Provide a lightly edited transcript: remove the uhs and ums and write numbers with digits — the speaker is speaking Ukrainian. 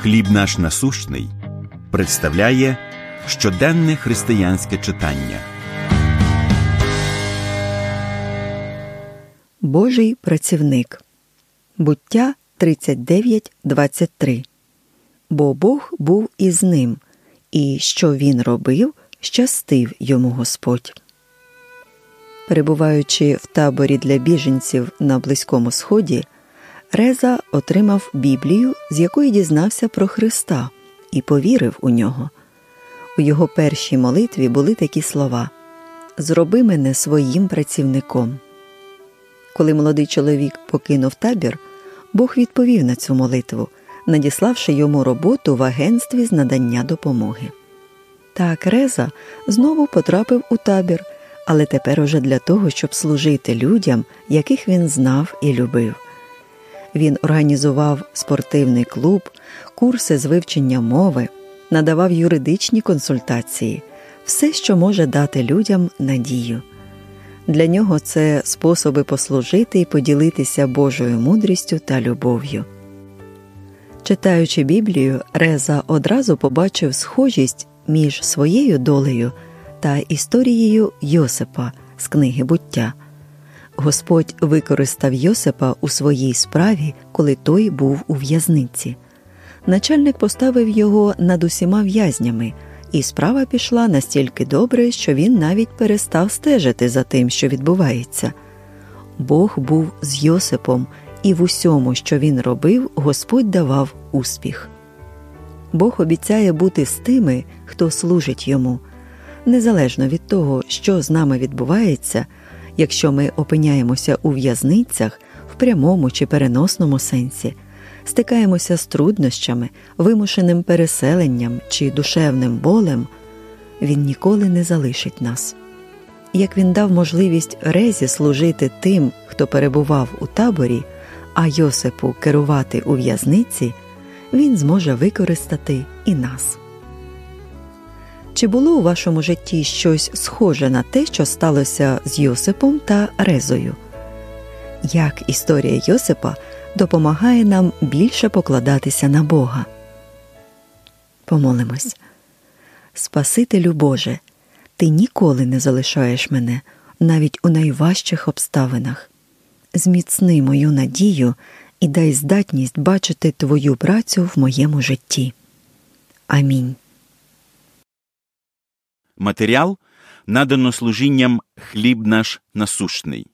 «Хліб наш насущний» представляє щоденне християнське читання. Божий працівник. Буття 39:23. Бо Бог був із ним, і що він робив, щастив йому Господь. Перебуваючи в таборі для біженців на Близькому Сході, Реза отримав Біблію, з якої дізнався про Христа, і повірив у нього. У його першій молитві були такі слова: «Зроби мене своїм працівником». Коли молодий чоловік покинув табір, Бог відповів на цю молитву, надіславши йому роботу в агентстві з надання допомоги. Так Реза знову потрапив у табір, але тепер уже для того, щоб служити людям, яких він знав і любив. Він організував спортивний клуб, курси з вивчення мови, надавав юридичні консультації – все, що може дати людям надію. Для нього це способи послужити і поділитися Божою мудрістю та любов'ю. Читаючи Біблію, Реза одразу побачив схожість між своєю долею та історією Йосипа з книги «Буття». Господь використав Йосипа у своїй справі, коли той був у в'язниці. Начальник поставив його над усіма в'язнями, і справа пішла настільки добре, що він навіть перестав стежити за тим, що відбувається. Бог був з Йосипом, і в усьому, що він робив, Господь давав успіх. Бог обіцяє бути з тими, хто служить йому. Незалежно від того, що з нами відбувається, якщо ми опиняємося у в'язницях, в прямому чи переносному сенсі, стикаємося з труднощами, вимушеним переселенням чи душевним болем, він ніколи не залишить нас. Як він дав можливість Резі служити тим, хто перебував у таборі, а Йосипу керувати у в'язниці, він зможе використати і нас. Чи було у вашому житті щось схоже на те, що сталося з Йосипом та Резою? Як історія Йосипа допомагає нам більше покладатися на Бога? Помолимось. Спасителю Боже, Ти ніколи не залишаєш мене, навіть у найважчих обставинах. Зміцни мою надію і дай здатність бачити Твою працю в моєму житті. Амінь. Матеріал надано служінням «Хліб наш насущний».